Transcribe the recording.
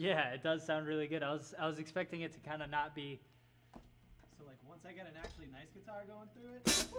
Yeah, it does sound really good. I was expecting it to kind of not be. So like once I get an actually nice guitar going through it.